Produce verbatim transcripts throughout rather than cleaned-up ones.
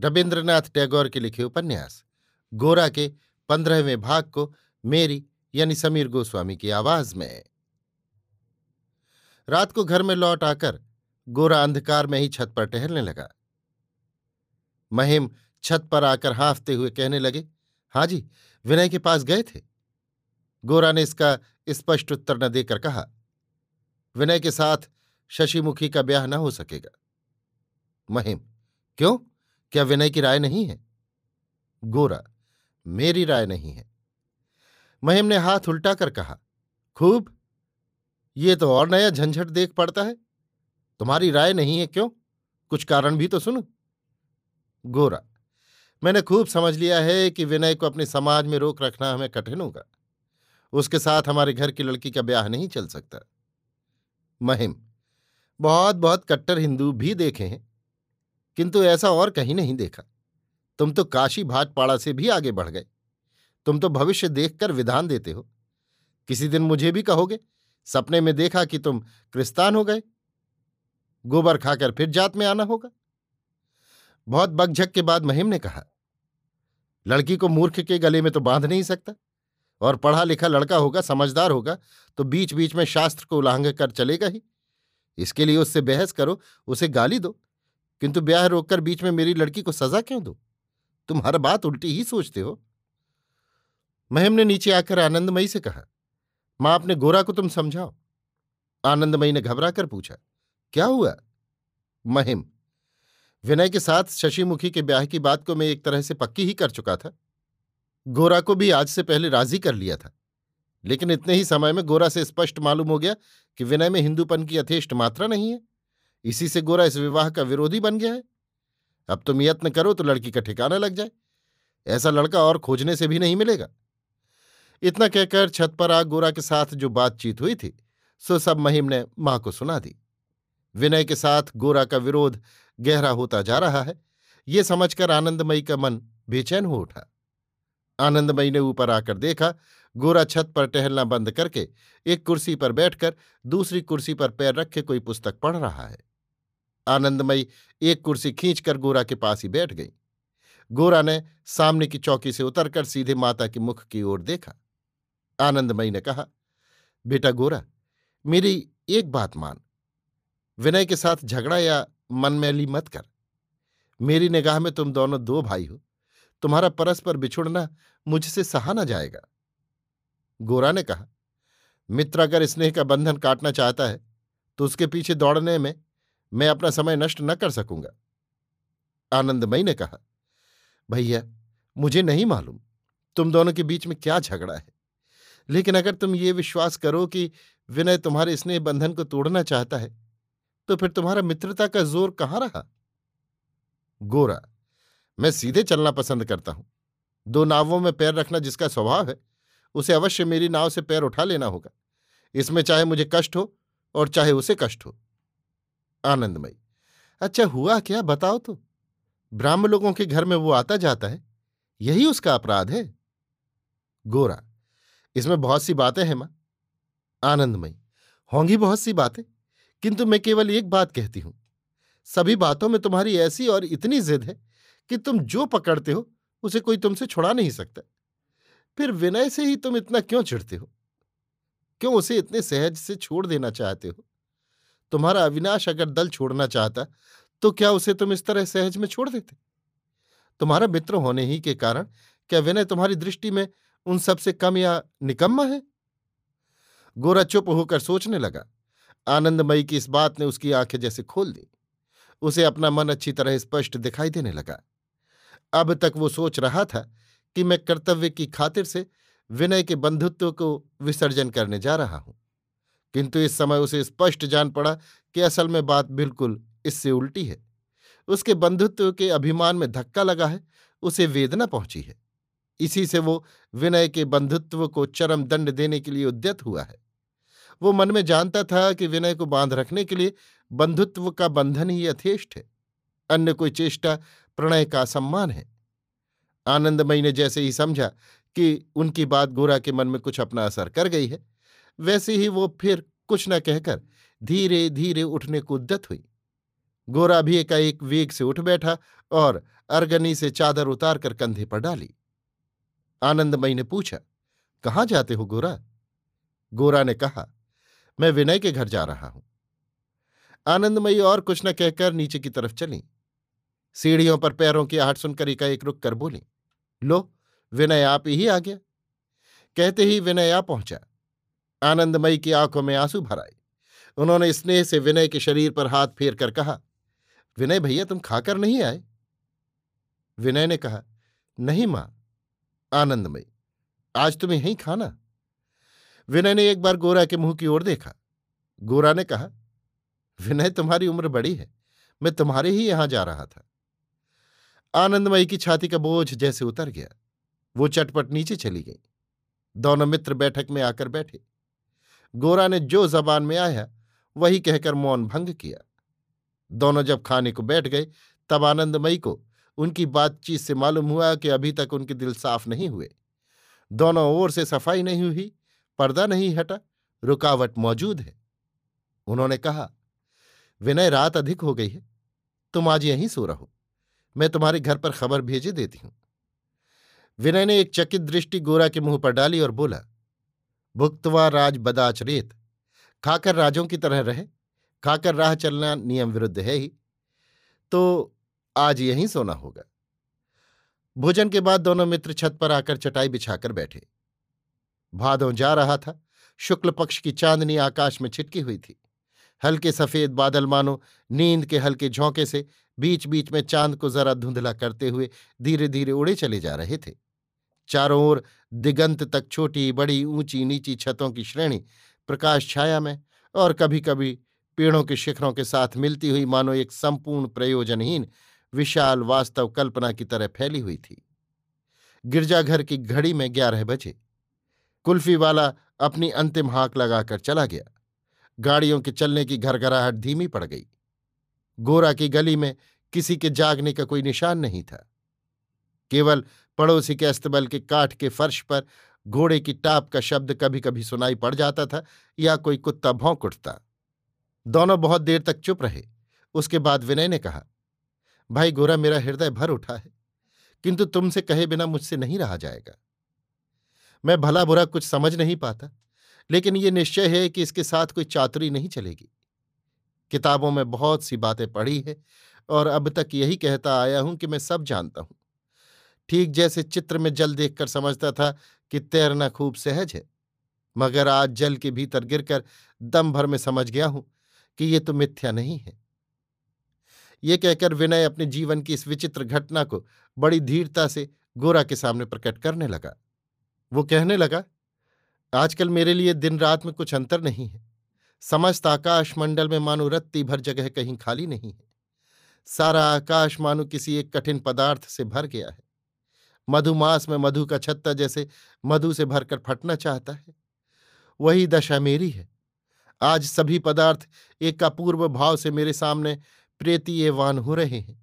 रविंद्रनाथ टैगोर के लिखे उपन्यास गोरा के पंद्रहवें भाग को मेरी यानी समीर गोस्वामी की आवाज में। रात को घर में लौट आकर गोरा अंधकार में ही छत पर टहलने लगा। महिम छत पर आकर हांफते हुए कहने लगे, हाँ जी, विनय के पास गए थे। गोरा ने इसका स्पष्ट उत्तर न देकर कहा, विनय के साथ शशिमुखी का ब्याह न हो सकेगा। महिम, क्यों? क्या विनय की राय नहीं है? गोरा, मेरी राय नहीं है। महिम ने हाथ उल्टा कर कहा, खूब, ये तो और नया झंझट देख पड़ता है। तुम्हारी राय नहीं है क्यों? कुछ कारण भी तो सुनो। गोरा, मैंने खूब समझ लिया है कि विनय को अपने समाज में रोक रखना हमें कठिन होगा। उसके साथ हमारे घर की लड़की का ब्याह नहीं चल सकता। महिम, बहुत बहुत कट्टर हिंदू भी देखे हैं, किंतु ऐसा और कहीं नहीं देखा। तुम तो काशी भाटपाड़ा से भी आगे बढ़ गए। तुम तो भविष्य देखकर विधान देते हो। किसी दिन मुझे भी कहोगे, सपने में देखा कि तुम क्रिस्तान हो गए। गोबर खाकर फिर जात में आना होगा। बहुत बकझक के बाद महिम ने कहा, लड़की को मूर्ख के गले में तो बांध नहीं सकता, और पढ़ा लिखा लड़का होगा, समझदार होगा, तो बीच बीच में शास्त्र को उल्लंघन कर चलेगा ही। इसके लिए उससे बहस करो, उसे गाली दो, किंतु ब्याह रोककर बीच में मेरी लड़की को सजा क्यों दो? तुम हर बात उल्टी ही सोचते हो। महिम ने नीचे आकर आनंदमयी से कहा, मां, आपने गोरा को तुम समझाओ। आनंदमयी ने घबरा कर पूछा, क्या हुआ? महिम, विनय के साथ शशिमुखी के ब्याह की बात को मैं एक तरह से पक्की ही कर चुका था। गोरा को भी आज से पहले राजी कर लिया था, लेकिन इतने ही समय में गोरा से स्पष्ट मालूम हो गया कि विनय में हिंदूपन की यथेष्ट मात्रा नहीं है। इसी से गोरा इस विवाह का विरोधी बन गया है। अब तुम यत्न करो तो लड़की का ठिकाना लग जाए। ऐसा लड़का और खोजने से भी नहीं मिलेगा। इतना कहकर छत पर आ गोरा के साथ जो बातचीत हुई थी, सो सब महिम ने मां को सुना दी। विनय के साथ गोरा का विरोध गहरा होता जा रहा है, ये समझकर आनंदमयी का मन बेचैन हो उठा। आनंदमयी ने ऊपर आकर देखा, गोरा छत पर टहलना बंद करके एक कुर्सी पर बैठकर दूसरी कुर्सी पर पैर रखे कोई पुस्तक पढ़ रहा है। आनंदमयी एक कुर्सी खींचकर गोरा के पास ही बैठ गई। गोरा ने सामने की चौकी से उतरकर सीधे माता के मुख की ओर देखा। आनंदमयी ने कहा, बेटा गोरा, मेरी एक बात मान, विनय के साथ झगड़ा या मनमैली मत कर। मेरी निगाह में तुम दोनों दो भाई हो। तुम्हारा परस्पर बिछुड़ना मुझसे सहा न जाएगा। गोरा ने कहा, मित्र अगर स्नेह का बंधन काटना चाहता है तो उसके पीछे दौड़ने में मैं अपना समय नष्ट न कर सकूंगा। आनंदमयी ने कहा, भैया, मुझे नहीं मालूम तुम दोनों के बीच में क्या झगड़ा है, लेकिन अगर तुम ये विश्वास करो कि विनय तुम्हारे स्नेह बंधन को तोड़ना चाहता है, तो फिर तुम्हारा मित्रता का जोर कहाँ रहा। गोरा, मैं सीधे चलना पसंद करता हूं। दो नावों में पैर रखना जिसका स्वभाव है, उसे अवश्य मेरी नाव से पैर उठा लेना होगा। इसमें चाहे मुझे कष्ट हो और चाहे उसे कष्ट हो। आनंदमयी, अच्छा हुआ क्या बताओ तो? ब्राह्मण लोगों के घर में वो आता जाता है, यही उसका अपराध है। गोरा, इसमें बहुत सी बातें हैं मां। आनंदमयी, होंगी बहुत सी बातें, किंतु मैं केवल एक बात कहती हूं, सभी बातों में तुम्हारी ऐसी और इतनी जिद है कि तुम जो पकड़ते हो उसे कोई तुमसे छुड़ा नहीं सकता। फिर विनय से ही तुम इतना क्यों चिढ़ते हो? क्यों उसे इतने सहज से छोड़ देना चाहते हो? तुम्हारा अविनाश अगर दल छोड़ना चाहता तो क्या उसे तुम इस तरह सहज में छोड़ देते? तुम्हारा मित्र होने ही के कारण क्या विनय तुम्हारी दृष्टि में उन सबसे कम या निकम्मा है? गोरा चुप होकर सोचने लगा। आनंदमयी की इस बात ने उसकी आंखें जैसे खोल दी। उसे अपना मन अच्छी तरह स्पष्ट दिखाई देने लगा। अब तक वो सोच रहा था कि मैं कर्तव्य की खातिर से विनय के बंधुत्व को विसर्जन करने जा रहा हूं, किंतु इस समय उसे स्पष्ट जान पड़ा कि असल में बात बिल्कुल इससे उल्टी है। उसके बंधुत्व के अभिमान में धक्का लगा है, उसे वेदना पहुंची है। इसी से वो विनय के बंधुत्व को चरम दंड देने के लिए उद्यत हुआ है। वो मन में जानता था कि विनय को बांध रखने के लिए बंधुत्व का बंधन ही यथेष्ट है, अन्य कोई चेष्टा प्रणय का सम्मान है। आनंदमयी ने जैसे ही समझा कि उनकी बात गोरा के मन में कुछ अपना असर कर गई है, वैसे ही वो फिर कुछ न कहकर धीरे धीरे उठने को उद्यत हुई। गोरा भी एकाएक वेग से उठ बैठा और अर्गनी से चादर उतार कर कंधे पर डाली। आनंदमयी ने पूछा, कहाँ जाते हो गोरा? गोरा ने कहा, मैं विनय के घर जा रहा हूं। आनंदमयी और कुछ न कहकर नीचे की तरफ चली। सीढ़ियों पर पैरों की आहट सुनकर एकाएक रुक कर बोली, लो विनय आप ही आ गया। कहते ही विनय आ पहुंचा। आनंदमयी की आंखों में आंसू भर आए। उन्होंने स्नेह से विनय के शरीर पर हाथ फेर कर कहा, विनय भैया तुम खाकर नहीं आए? विनय ने कहा, नहीं मां। आनंदमयी, आज तुम्हें यहीं खाना। विनय ने एक बार गोरा के मुंह की ओर देखा। गोरा ने कहा, विनय तुम्हारी उम्र बड़ी है, मैं तुम्हारे ही यहां जा रहा था। आनंदमयी की छाती का बोझ जैसे उतर गया। वो चटपट नीचे चली गई। दोनों मित्र बैठक में आकर बैठे। गोरा ने जो जबान में आया वही कहकर मौन भंग किया। दोनों जब खाने को बैठ गए तब आनंदमयी को उनकी बातचीत से मालूम हुआ कि अभी तक उनके दिल साफ नहीं हुए। दोनों ओर से सफाई नहीं हुई, पर्दा नहीं हटा, रुकावट मौजूद है। उन्होंने कहा, विनय रात अधिक हो गई है, तुम आज यहीं सो रहो, मैं तुम्हारे घर पर खबर भेजे देती हूं। विनय ने एक चकित दृष्टि गोरा के मुंह पर डाली और बोला, भुक्तवा राज बदाच रेत, खाकर राजों की तरह रहे, खाकर राह चलना नियम विरुद्ध है ही, तो आज यहीं सोना होगा। भोजन के बाद दोनों मित्र छत पर आकर चटाई बिछाकर बैठे। भादों जा रहा था। शुक्ल पक्ष की चांदनी आकाश में छिटकी हुई थी। हल्के सफेद बादल मानो नींद के हल्के झोंके से बीच बीच में चांद को जरा धुंधला करते हुए धीरे धीरे उड़े चले जा रहे थे। चारों ओर दिगंत तक छोटी बड़ी ऊंची नीची छतों की श्रेणी प्रकाश छाया में और कभी कभी पेड़ों के शिखरों के साथ मिलती हुई मानो एक संपूर्ण प्रयोजनहीन विशाल वास्तव कल्पना की तरह फैली हुई थी। गिरजाघर की घड़ी में ग्यारह बजे। कुल्फी वाला अपनी अंतिम हाक लगाकर चला गया। गाड़ियों के चलने की घरघराहट धीमी पड़ गई। गोरा की गली में किसी के जागने का कोई निशान नहीं था। केवल पड़ोसी के अस्तबल के काठ के फर्श पर घोड़े की टाप का शब्द कभी कभी सुनाई पड़ जाता था या कोई कुत्ता भौंक उठता। दोनों बहुत देर तक चुप रहे। उसके बाद विनय ने कहा, भाई गोरा मेरा हृदय भर उठा है, किंतु तुमसे कहे बिना मुझसे नहीं रहा जाएगा। मैं भला बुरा कुछ समझ नहीं पाता, लेकिन ये निश्चय है कि इसके साथ कोई चातुरी नहीं चलेगी। किताबों में बहुत सी बातें पढ़ी है और अब तक यही कहता आया हूं कि मैं सब जानता हूं। ठीक जैसे चित्र में जल देखकर समझता था कि तैरना खूब सहज है, मगर आज जल के भीतर गिरकर दम भर में समझ गया हूं कि ये तो मिथ्या नहीं है। ये कहकर विनय अपने जीवन की इस विचित्र घटना को बड़ी धीरता से गोरा के सामने प्रकट करने लगा। वो कहने लगा, आजकल मेरे लिए दिन रात में कुछ अंतर नहीं है। समस्त आकाश मंडल में मानो रत्ती भर जगह कहीं खाली नहीं है। सारा आकाश मानो किसी एक कठिन पदार्थ से भर गया है। मधुमास में मधु का छत्ता जैसे मधु से भरकर फटना चाहता है। वही दशा मेरी है। आज सभी पदार्थ एक अपूर्व भाव से मेरे सामने प्रेतीयवान हो रहे हैं।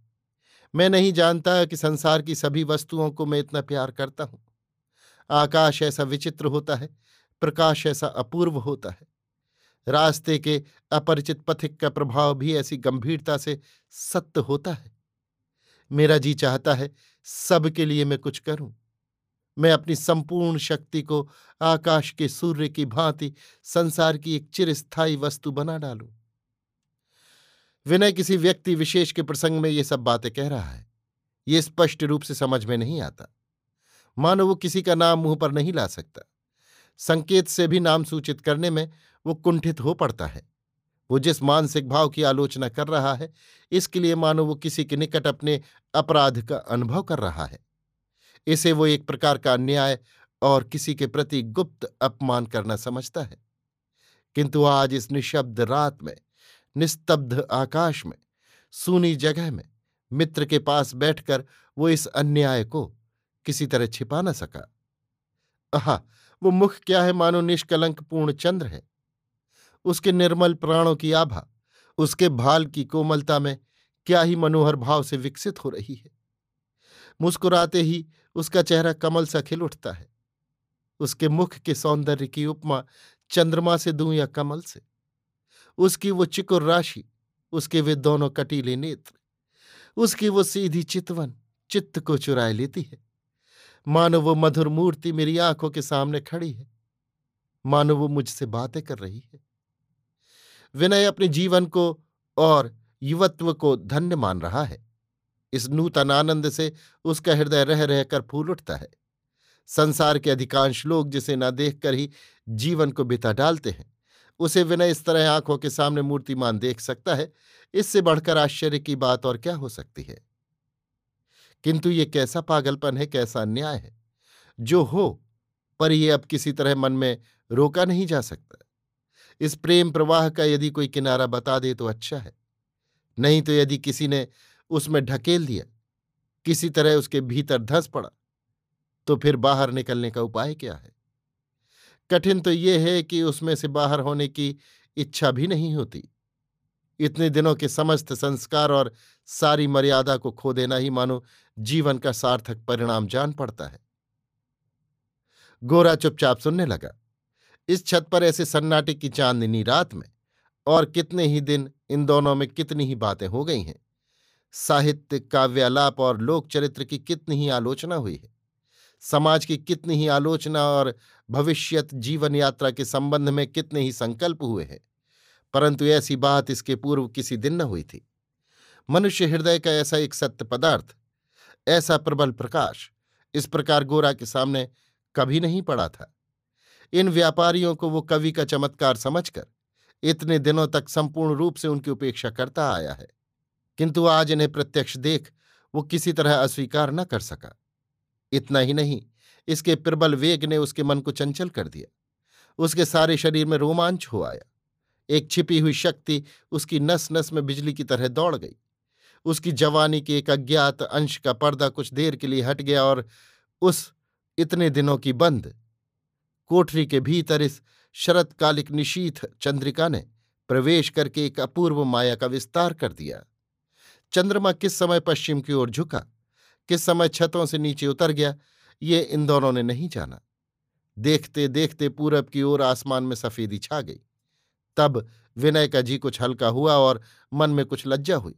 मैं नहीं जानता कि संसार की सभी वस्तुओं को मैं इतना प्यार करता हूं। आकाश ऐसा विचित्र होता है, प्रकाश ऐसा अपूर्व होता है। रास्ते के अपरिचित पथिक का प्रभाव भी ऐसी गंभीरता से सत्य होता है। मेरा जी चाहता है सबके लिए मैं कुछ करूं। मैं अपनी संपूर्ण शक्ति को आकाश के सूर्य की भांति संसार की एक चिरस्थायी वस्तु बना डालूं। विनय किसी व्यक्ति विशेष के प्रसंग में ये सब बातें कह रहा है, ये स्पष्ट रूप से समझ में नहीं आता। मानो वो किसी का नाम मुंह पर नहीं ला सकता। संकेत से भी नाम सूचित करने में वो कुंठित हो पड़ता है। वो जिस मानसिक भाव की आलोचना कर रहा है, इसके लिए मानो वो किसी के निकट अपने अपराध का अनुभव कर रहा है। इसे वो एक प्रकार का अन्याय और किसी के प्रति गुप्त अपमान करना समझता है। किंतु आज इस निशब्द रात में, निस्तब्ध आकाश में, सूनी जगह में मित्र के पास बैठकर वो इस अन्याय को किसी तरह छिपा न सका। आहा, वो मुख क्या है, मानो निष्कलंक पूर्ण चंद्र है। उसके निर्मल प्राणों की आभा, उसके भाल की कोमलता में क्या ही मनोहर भाव से विकसित हो रही है। मुस्कुराते ही उसका चेहरा कमल सा खिल उठता है। उसके मुख के सौंदर्य की उपमा चंद्रमा से दूं या कमल से। उसकी वो चिकुर राशि, उसके वे दोनों कटीले नेत्र, उसकी वो सीधी चितवन चित्त को चुराए लेती है। मानो वो मधुर मूर्ति मेरी आंखों के सामने खड़ी है, मानो वो मुझसे बातें कर रही है। विनय अपने जीवन को और युवत्व को धन्य मान रहा है। इस नूतन आनंद से उसका हृदय रह रहकर फूल उठता है। संसार के अधिकांश लोग जिसे ना देखकर ही जीवन को बिता डालते हैं, उसे विनय इस तरह आंखों के सामने मूर्तिमान देख सकता है। इससे बढ़कर आश्चर्य की बात और क्या हो सकती है। किंतु ये कैसा पागलपन है, कैसा अन्याय है। जो हो, पर यह अब किसी तरह मन में रोका नहीं जा सकता। इस प्रेम प्रवाह का यदि कोई किनारा बता दे तो अच्छा है, नहीं तो यदि किसी ने उसमें ढकेल दिया, किसी तरह उसके भीतर धंस पड़ा, तो फिर बाहर निकलने का उपाय क्या है। कठिन तो ये है कि उसमें से बाहर होने की इच्छा भी नहीं होती। इतने दिनों के समस्त संस्कार और सारी मर्यादा को खो देना ही मानो जीवन का सार्थक परिणाम जान पड़ता है। गोरा चुपचाप सुनने लगा। इस छत पर ऐसे सन्नाटे की चांदनी रात में और कितने ही दिन इन दोनों में कितनी ही बातें हो गई हैं। साहित्य, काव्यालाप और लोक चरित्र की कितनी ही आलोचना हुई है। समाज की कितनी ही आलोचना और भविष्यत जीवन यात्रा के संबंध में कितने ही संकल्प हुए हैं, परंतु ऐसी बात इसके पूर्व किसी दिन न हुई थी। मनुष्य हृदय का ऐसा एक सत्य पदार्थ, ऐसा प्रबल प्रकाश इस प्रकार गोरा के सामने कभी नहीं पड़ा था। इन व्यापारियों को वो कवि का चमत्कार समझकर इतने दिनों तक संपूर्ण रूप से उनकी उपेक्षा करता आया है, किंतु आज इन्हें प्रत्यक्ष देख वो किसी तरह अस्वीकार न कर सका। इतना ही नहीं, इसके प्रबल वेग ने उसके मन को चंचल कर दिया। उसके सारे शरीर में रोमांच हो आया। एक छिपी हुई शक्ति उसकी नस नस में बिजली की तरह दौड़ गई। उसकी जवानी के एक अज्ञात अंश का पर्दा कुछ देर के लिए हट गया और उस इतने दिनों की बंद कोठरी के भीतर इस शरतकालिक निशीथ चंद्रिका ने प्रवेश करके एक अपूर्व माया का विस्तार कर दिया। चंद्रमा किस समय पश्चिम की ओर झुका, किस समय छतों से नीचे उतर गया, ये इन दोनों ने नहीं जाना। देखते देखते पूरब की ओर आसमान में सफेदी छा गई। तब विनय का जी कुछ हल्का हुआ और मन में कुछ लज्जा हुई।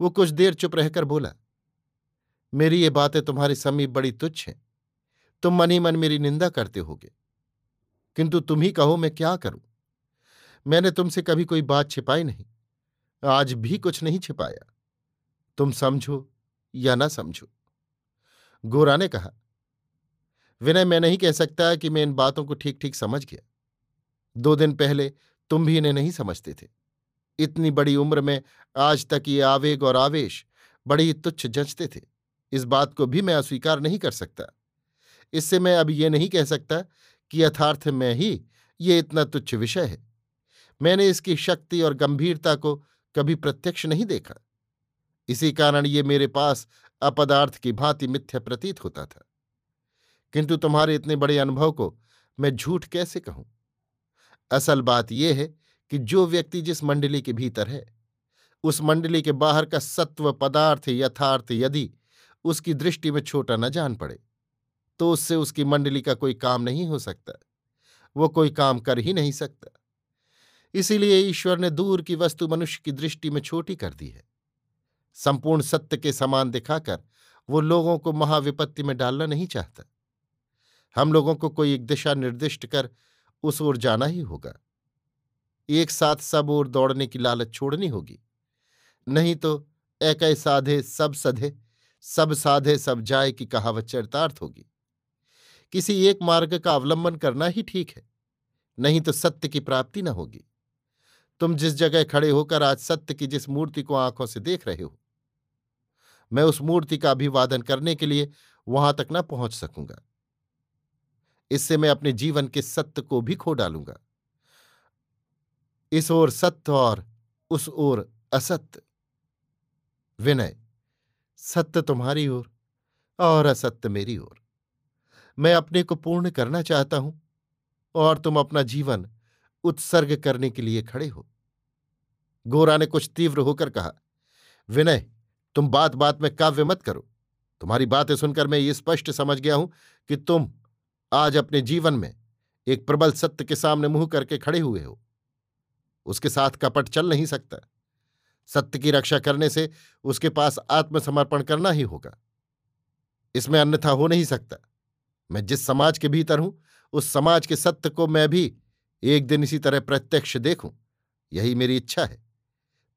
वो कुछ देर चुप रहकर बोला, मेरी ये बातें तुम्हारे समीप बड़ी तुच्छ हैं। तुम मन ही मन मेरी निंदा करते होगे, किंतु तुम ही कहो मैं क्या करूं। मैंने तुमसे कभी कोई बात छिपाई नहीं, आज भी कुछ नहीं छिपाया, तुम समझो या ना समझो। गोरा ने कहा, विनय, मैं नहीं कह सकता कि मैं इन बातों को ठीक ठीक समझ गया। दो दिन पहले तुम भी इन्हें नहीं समझते थे। इतनी बड़ी उम्र में आज तक ये आवेग और आवेश बड़ी तुच्छ जंचते थे। इस बात को भी मैं अस्वीकार नहीं कर सकता। इससे मैं अब ये नहीं कह सकता कि यथार्थ में ही ये इतना तुच्छ विषय है। मैंने इसकी शक्ति और गंभीरता को कभी प्रत्यक्ष नहीं देखा। इसी कारण ये मेरे पास अपदार्थ की भांति मिथ्या प्रतीत होता था। किंतु तुम्हारे इतने बड़े अनुभव को मैं झूठ कैसे कहूं। असल बात यह है कि जो व्यक्ति जिस मंडली के भीतर है, उस मंडली के बाहर का सत्व पदार्थ यथार्थ यदि उसकी दृष्टि में छोटा न जान पड़े, तो उससे उसकी मंडली का कोई काम नहीं हो सकता। वो कोई काम कर ही नहीं सकता। इसीलिए ईश्वर ने दूर की वस्तु मनुष्य की दृष्टि में छोटी कर दी है। संपूर्ण सत्य के समान दिखाकर वो लोगों को महाविपत्ति में डालना नहीं चाहता। हम लोगों को कोई एक दिशा निर्दिष्ट कर उस ओर जाना ही होगा। एक साथ सब ओर दौड़ने की लालच छोड़नी होगी, नहीं तो एकै साधे सब सधे, सब साधे सब जाए की कहावत चरितार्थ होगी। किसी एक मार्ग का अवलंबन करना ही ठीक है, नहीं तो सत्य की प्राप्ति न होगी। तुम जिस जगह खड़े होकर आज सत्य की जिस मूर्ति को आंखों से देख रहे हो, मैं उस मूर्ति का अभिवादन करने के लिए वहां तक न पहुंच सकूंगा। इससे मैं अपने जीवन के सत्य को भी खो डालूंगा। इस ओर सत्य और उस ओर असत्य। विनय, सत्य तुम्हारी ओर और असत्य मेरी ओर। मैं अपने को पूर्ण करना चाहता हूं और तुम अपना जीवन उत्सर्ग करने के लिए खड़े हो। गोरा ने कुछ तीव्र होकर कहा, विनय, तुम बात बात में काव्य मत करो। तुम्हारी बातें सुनकर मैं ये स्पष्ट समझ गया हूं कि तुम आज अपने जीवन में एक प्रबल सत्य के सामने मुंह करके खड़े हुए हो। उसके साथ कपट चल नहीं सकता। सत्य की रक्षा करने से उसके पास आत्मसमर्पण करना ही होगा, इसमें अन्यथा हो नहीं सकता। मैं जिस समाज के भीतर हूं, उस समाज के सत्य को मैं भी एक दिन इसी तरह प्रत्यक्ष देखूं, यही मेरी इच्छा है।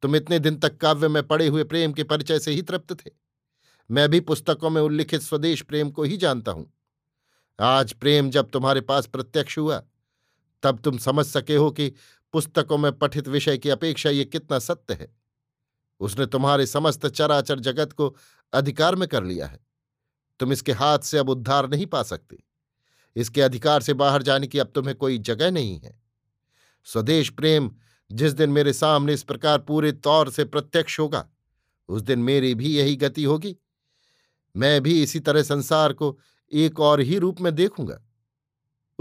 तुम इतने दिन तक काव्य में पड़े हुए प्रेम के परिचय से ही तृप्त थे। मैं भी पुस्तकों में उल्लिखित स्वदेश प्रेम को ही जानता हूं। आज प्रेम जब तुम्हारे पास प्रत्यक्ष हुआ, तब तुम समझ सके हो कि पुस्तकों में पठित विषय की अपेक्षा ये कितना सत्य है। उसने तुम्हारे समस्त चराचर जगत को अधिकार में कर लिया है। तुम इसके हाथ से अब उद्धार नहीं पा सकते। इसके अधिकार से बाहर जाने की अब तुम्हें कोई जगह नहीं है। स्वदेश प्रेम जिस दिन मेरे सामने इस प्रकार पूरे तौर से प्रत्यक्ष होगा, उस दिन मेरी भी यही गति होगी। मैं भी इसी तरह संसार को एक और ही रूप में देखूंगा।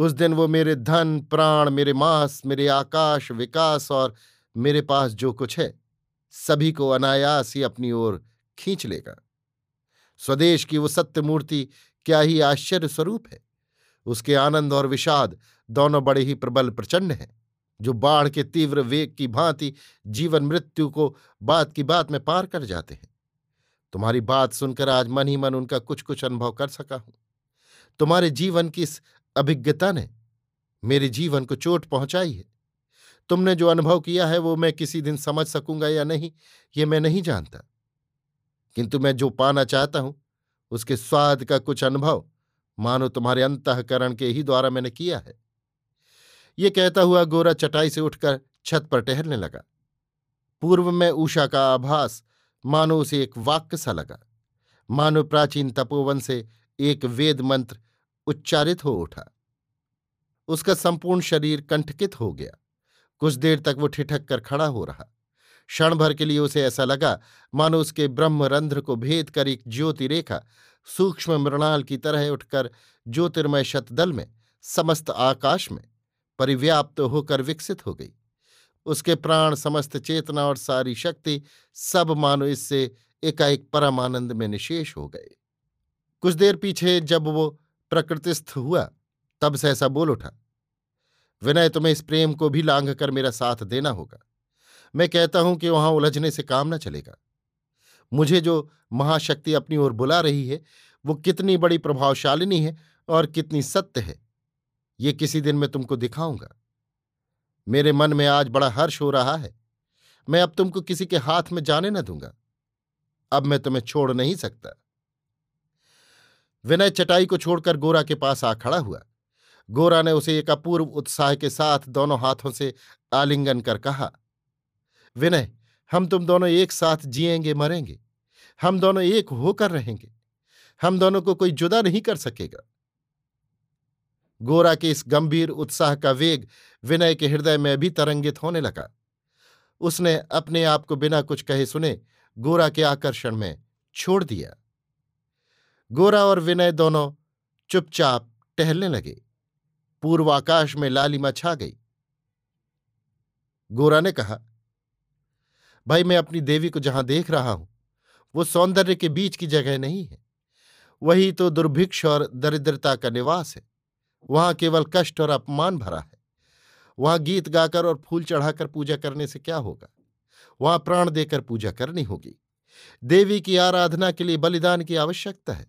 उस दिन वो मेरे धन, प्राण, मेरे मांस, मेरे आकाश, विकास और मेरे पास जो कुछ है, सभी को अनायास ही अपनी ओर खींच लेगा। स्वदेश की वो सत्य मूर्ति क्या ही आश्चर्य स्वरूप है। उसके आनंद और विषाद दोनों बड़े ही प्रबल प्रचंड हैं, जो बाढ़ के तीव्र वेग की भांति जीवन मृत्यु को बात की बात में पार कर जाते हैं। तुम्हारी बात सुनकर आज मन ही मन उनका कुछ कुछ अनुभव कर सका हूं। तुम्हारे जीवन की इस अभिज्ञता ने मेरे जीवन को चोट पहुंचाई है। तुमने जो अनुभव किया है वो मैं किसी दिन समझ सकूंगा या नहीं, ये मैं नहीं जानता, किंतु मैं जो पाना चाहता हूं उसके स्वाद का कुछ अनुभव मानो तुम्हारे अंतःकरण के ही द्वारा मैंने किया है। ये कहता हुआ गोरा चटाई से उठकर छत पर टहलने लगा। पूर्व में उषा का आभास मानो उसे एक वाक्य सा लगा, मानो प्राचीन तपोवन से एक वेद मंत्र उच्चारित हो उठा। उसका संपूर्ण शरीर कंठकित हो गया। कुछ देर तक वो ठिठक कर खड़ा हो रहा। क्षण भर के लिए उसे ऐसा लगा मानो उसके ब्रह्मरंध्र को भेद कर एक ज्योति रेखा सूक्ष्म मृणाल की तरह उठकर ज्योतिर्मय शतदल में, समस्त आकाश में परिव्याप्त होकर विकसित हो गई। उसके प्राण, समस्त चेतना और सारी शक्ति सब मानो इससे एकाएक परम आनंद में निशेष हो गए। कुछ देर पीछे जब वो प्रकृतिस्थ हुआ, तब सहसा बोल उठा, विनय, तुम्हें इस प्रेम को भी लांघ कर मेरा साथ देना होगा। मैं कहता हूं कि वहां उलझने से काम न चलेगा। मुझे जो महाशक्ति अपनी ओर बुला रही है, वो कितनी बड़ी प्रभावशालिनी है और कितनी सत्य है, ये किसी दिन मैं तुमको दिखाऊंगा। मेरे मन में आज बड़ा हर्ष हो रहा है। मैं अब तुमको किसी के हाथ में जाने न दूंगा। अब मैं तुम्हें छोड़ नहीं सकता। विनय चटाई को छोड़कर गोरा के पास आ खड़ा हुआ। गोरा ने उसे एक अपूर्व उत्साह के साथ दोनों हाथों से आलिंगन कर कहा, विनय, हम तुम दोनों एक साथ जिएंगे, मरेंगे। हम दोनों एक होकर रहेंगे। हम दोनों को कोई जुदा नहीं कर सकेगा। गोरा के इस गंभीर उत्साह का वेग विनय के हृदय में भी तरंगित होने लगा। उसने अपने आप को बिना कुछ कहे सुने गोरा के आकर्षण में छोड़ दिया। गोरा और विनय दोनों चुपचाप टहलने लगे। पूर्वाकाश में लालिमा छा गई। गोरा ने कहा, भाई, मैं अपनी देवी को जहां देख रहा हूं वो सौंदर्य के बीच की जगह नहीं है। वही तो दुर्भिक्ष और दरिद्रता का निवास है। वहां केवल कष्ट और अपमान भरा है। वहां गीत गाकर और फूल चढ़ाकर पूजा करने से क्या होगा? वहां प्राण देकर पूजा करनी होगी। देवी की आराधना के लिए बलिदान की आवश्यकता है।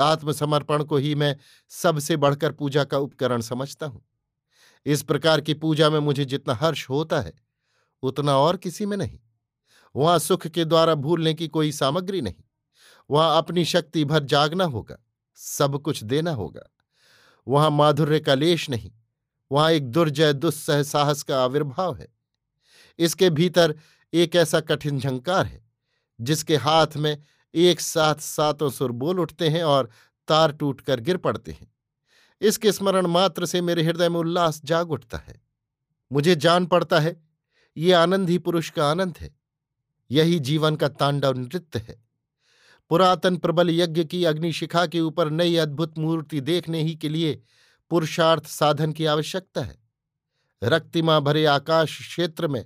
आत्मसमर्पण को ही मैं सबसे बढ़कर पूजा का उपकरण समझता हूं। इस प्रकार की पूजा में मुझे जितना हर्ष होता है, उतना और किसी में नहीं। वहां सुख के द्वारा भूलने की कोई सामग्री नहीं। वहां अपनी शक्ति भर जागना होगा, सब कुछ देना होगा। वहां माधुर्य का लेश नहीं, वहां एक दुर्जय दुस्सह साहस का आविर्भाव है। इसके भीतर एक ऐसा कठिन झंकार है जिसके हाथ में एक साथ सातों सुर बोल उठते हैं और तार टूट कर गिर पड़ते हैं। इसके स्मरण मात्र से मेरे हृदय में उल्लास जाग उठता है। मुझे जान पड़ता है ये आनंद ही पुरुष का आनंद है, यही जीवन का तांडव नृत्य है। पुरातन प्रबल यज्ञ की अग्निशिखा के ऊपर नई अद्भुत मूर्ति देखने ही के लिए पुरुषार्थ साधन की आवश्यकता है। रक्तिमा भरे आकाश क्षेत्र में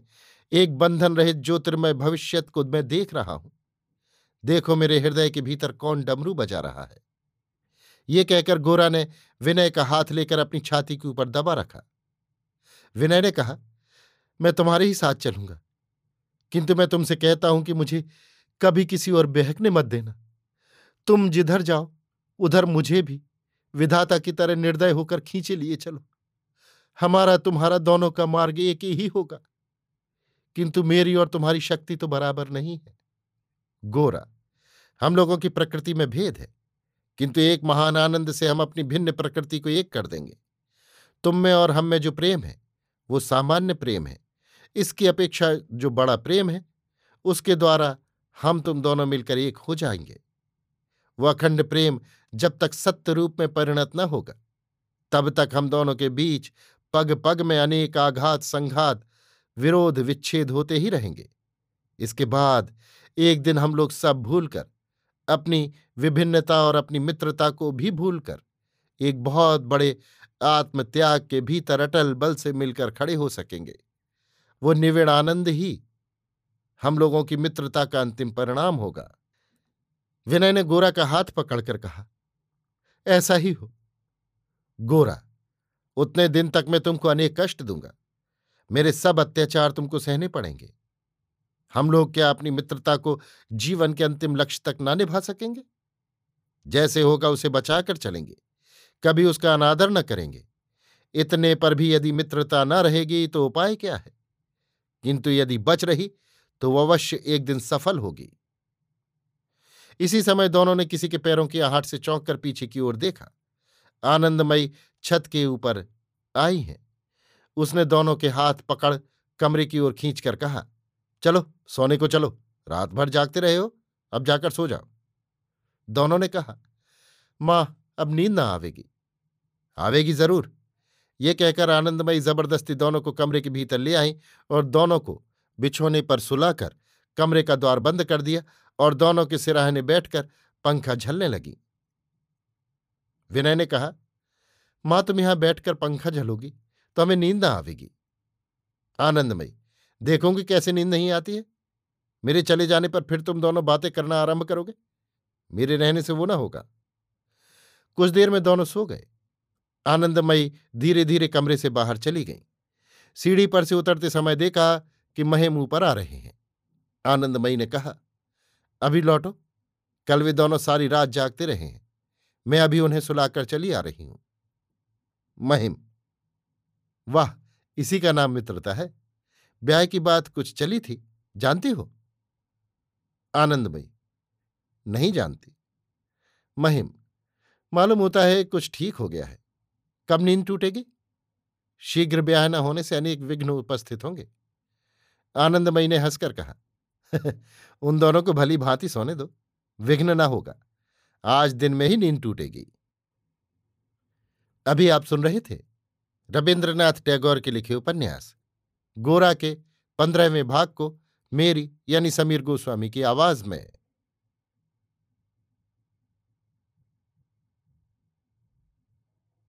एक बंधन रहित ज्योतिर्मय भविष्य को मैं देख रहा हूं। देखो मेरे हृदय के भीतर कौन डमरू बजा रहा है। ये कहकर गोरा ने विनय का हाथ लेकर अपनी छाती के ऊपर दबा रखा। विनय ने कहा, मैं तुम्हारे ही साथ चलूंगा, किंतु मैं तुमसे कहता हूं कि मुझे कभी किसी और बहकने मत देना। तुम जिधर जाओ उधर मुझे भी विधाता की तरह निर्दय होकर खींचे लिए चलो। हमारा तुम्हारा दोनों का मार्ग एक ही होगा, किंतु मेरी और तुम्हारी शक्ति तो बराबर नहीं है। गोरा, हम लोगों की प्रकृति में भेद है, किंतु एक महान आनंद से हम अपनी भिन्न प्रकृति को एक कर देंगे। तुम में और हम में जो प्रेम है वो सामान्य प्रेम है, इसकी अपेक्षा जो बड़ा प्रेम है उसके द्वारा हम तुम दोनों मिलकर एक हो जाएंगे। वह अखंड प्रेम जब तक सत्य रूप में परिणत न होगा तब तक हम दोनों के बीच पग पग में अनेक आघात संघात विरोध विच्छेद होते ही रहेंगे। इसके बाद एक दिन हम लोग सब भूलकर, अपनी विभिन्नता और अपनी मित्रता को भी भूलकर, एक बहुत बड़े आत्मत्याग के भीतर अटल बल से मिलकर खड़े हो सकेंगे। वो निविड़ आनंद ही हम लोगों की मित्रता का अंतिम परिणाम होगा। विनय ने गोरा का हाथ पकड़कर कहा, ऐसा ही हो। गोरा, उतने दिन तक मैं तुमको अनेक कष्ट दूंगा, मेरे सब अत्याचार तुमको सहने पड़ेंगे। हम लोग क्या अपनी मित्रता को जीवन के अंतिम लक्ष्य तक ना निभा सकेंगे? जैसे होगा उसे बचा कर चलेंगे, कभी उसका अनादर न करेंगे। इतने पर भी यदि मित्रता न रहेगी तो उपाय क्या है, किंतु यदि बच रही तो वह अवश्य एक दिन सफल होगी। इसी समय दोनों ने किसी के पैरों की आहट से चौंक कर पीछे की ओर देखा। आनंदमयी छत के ऊपर आई है। उसने दोनों के हाथ पकड़ कमरे की ओर खींचकर कहा, चलो सोने को चलो, रात भर जागते रहे हो, अब जाकर सो जाओ। दोनों ने कहा, मां अब नींद ना आवेगी। आवेगी जरूर। ये कहकर आनंदमयी जबरदस्ती दोनों को कमरे के भीतर ले आई और दोनों को बिछोने पर सुलाकर कमरे का द्वार बंद कर दिया और दोनों के सिराहने बैठकर पंखा झलने लगी। विनय ने कहा, मां तुम यहां बैठकर पंखा झलोगी तो हमें नींद ना आवेगी। आनंदमयी, देखोगे कैसे नींद नहीं आती है। मेरे चले जाने पर फिर तुम दोनों बातें करना आरंभ करोगे, मेरे रहने से वो ना होगा। कुछ देर में दोनों सो गए। आनंदमयी धीरे धीरे कमरे से बाहर चली गई। सीढ़ी पर से उतरते समय देखा कि महिम ऊपर आ रहे हैं। आनंदमयी ने कहा, अभी लौटो, कल वे दोनों सारी रात जागते रहे हैं, मैं अभी उन्हें सुलाकर चली आ रही हूं। महिम, वाह, इसी का नाम मित्रता है। ब्याह की बात कुछ चली थी, जानती हो? आनंदमयी, नहीं जानती। महिम, मालूम होता है कुछ ठीक हो गया है। कब नींद टूटेगी? शीघ्र ब्याह न होने से अनेक विघ्न उपस्थित होंगे। आनंदमयी ने हंसकर कहा, उन दोनों को भली भांति सोने दो, विघ्न न होगा। आज दिन में ही नींद टूटेगी। अभी आप सुन रहे थे रविन्द्रनाथ टैगोर के लिखे उपन्यास गोरा के पंद्रहवें भाग को मेरी यानी समीर गोस्वामी की आवाज में।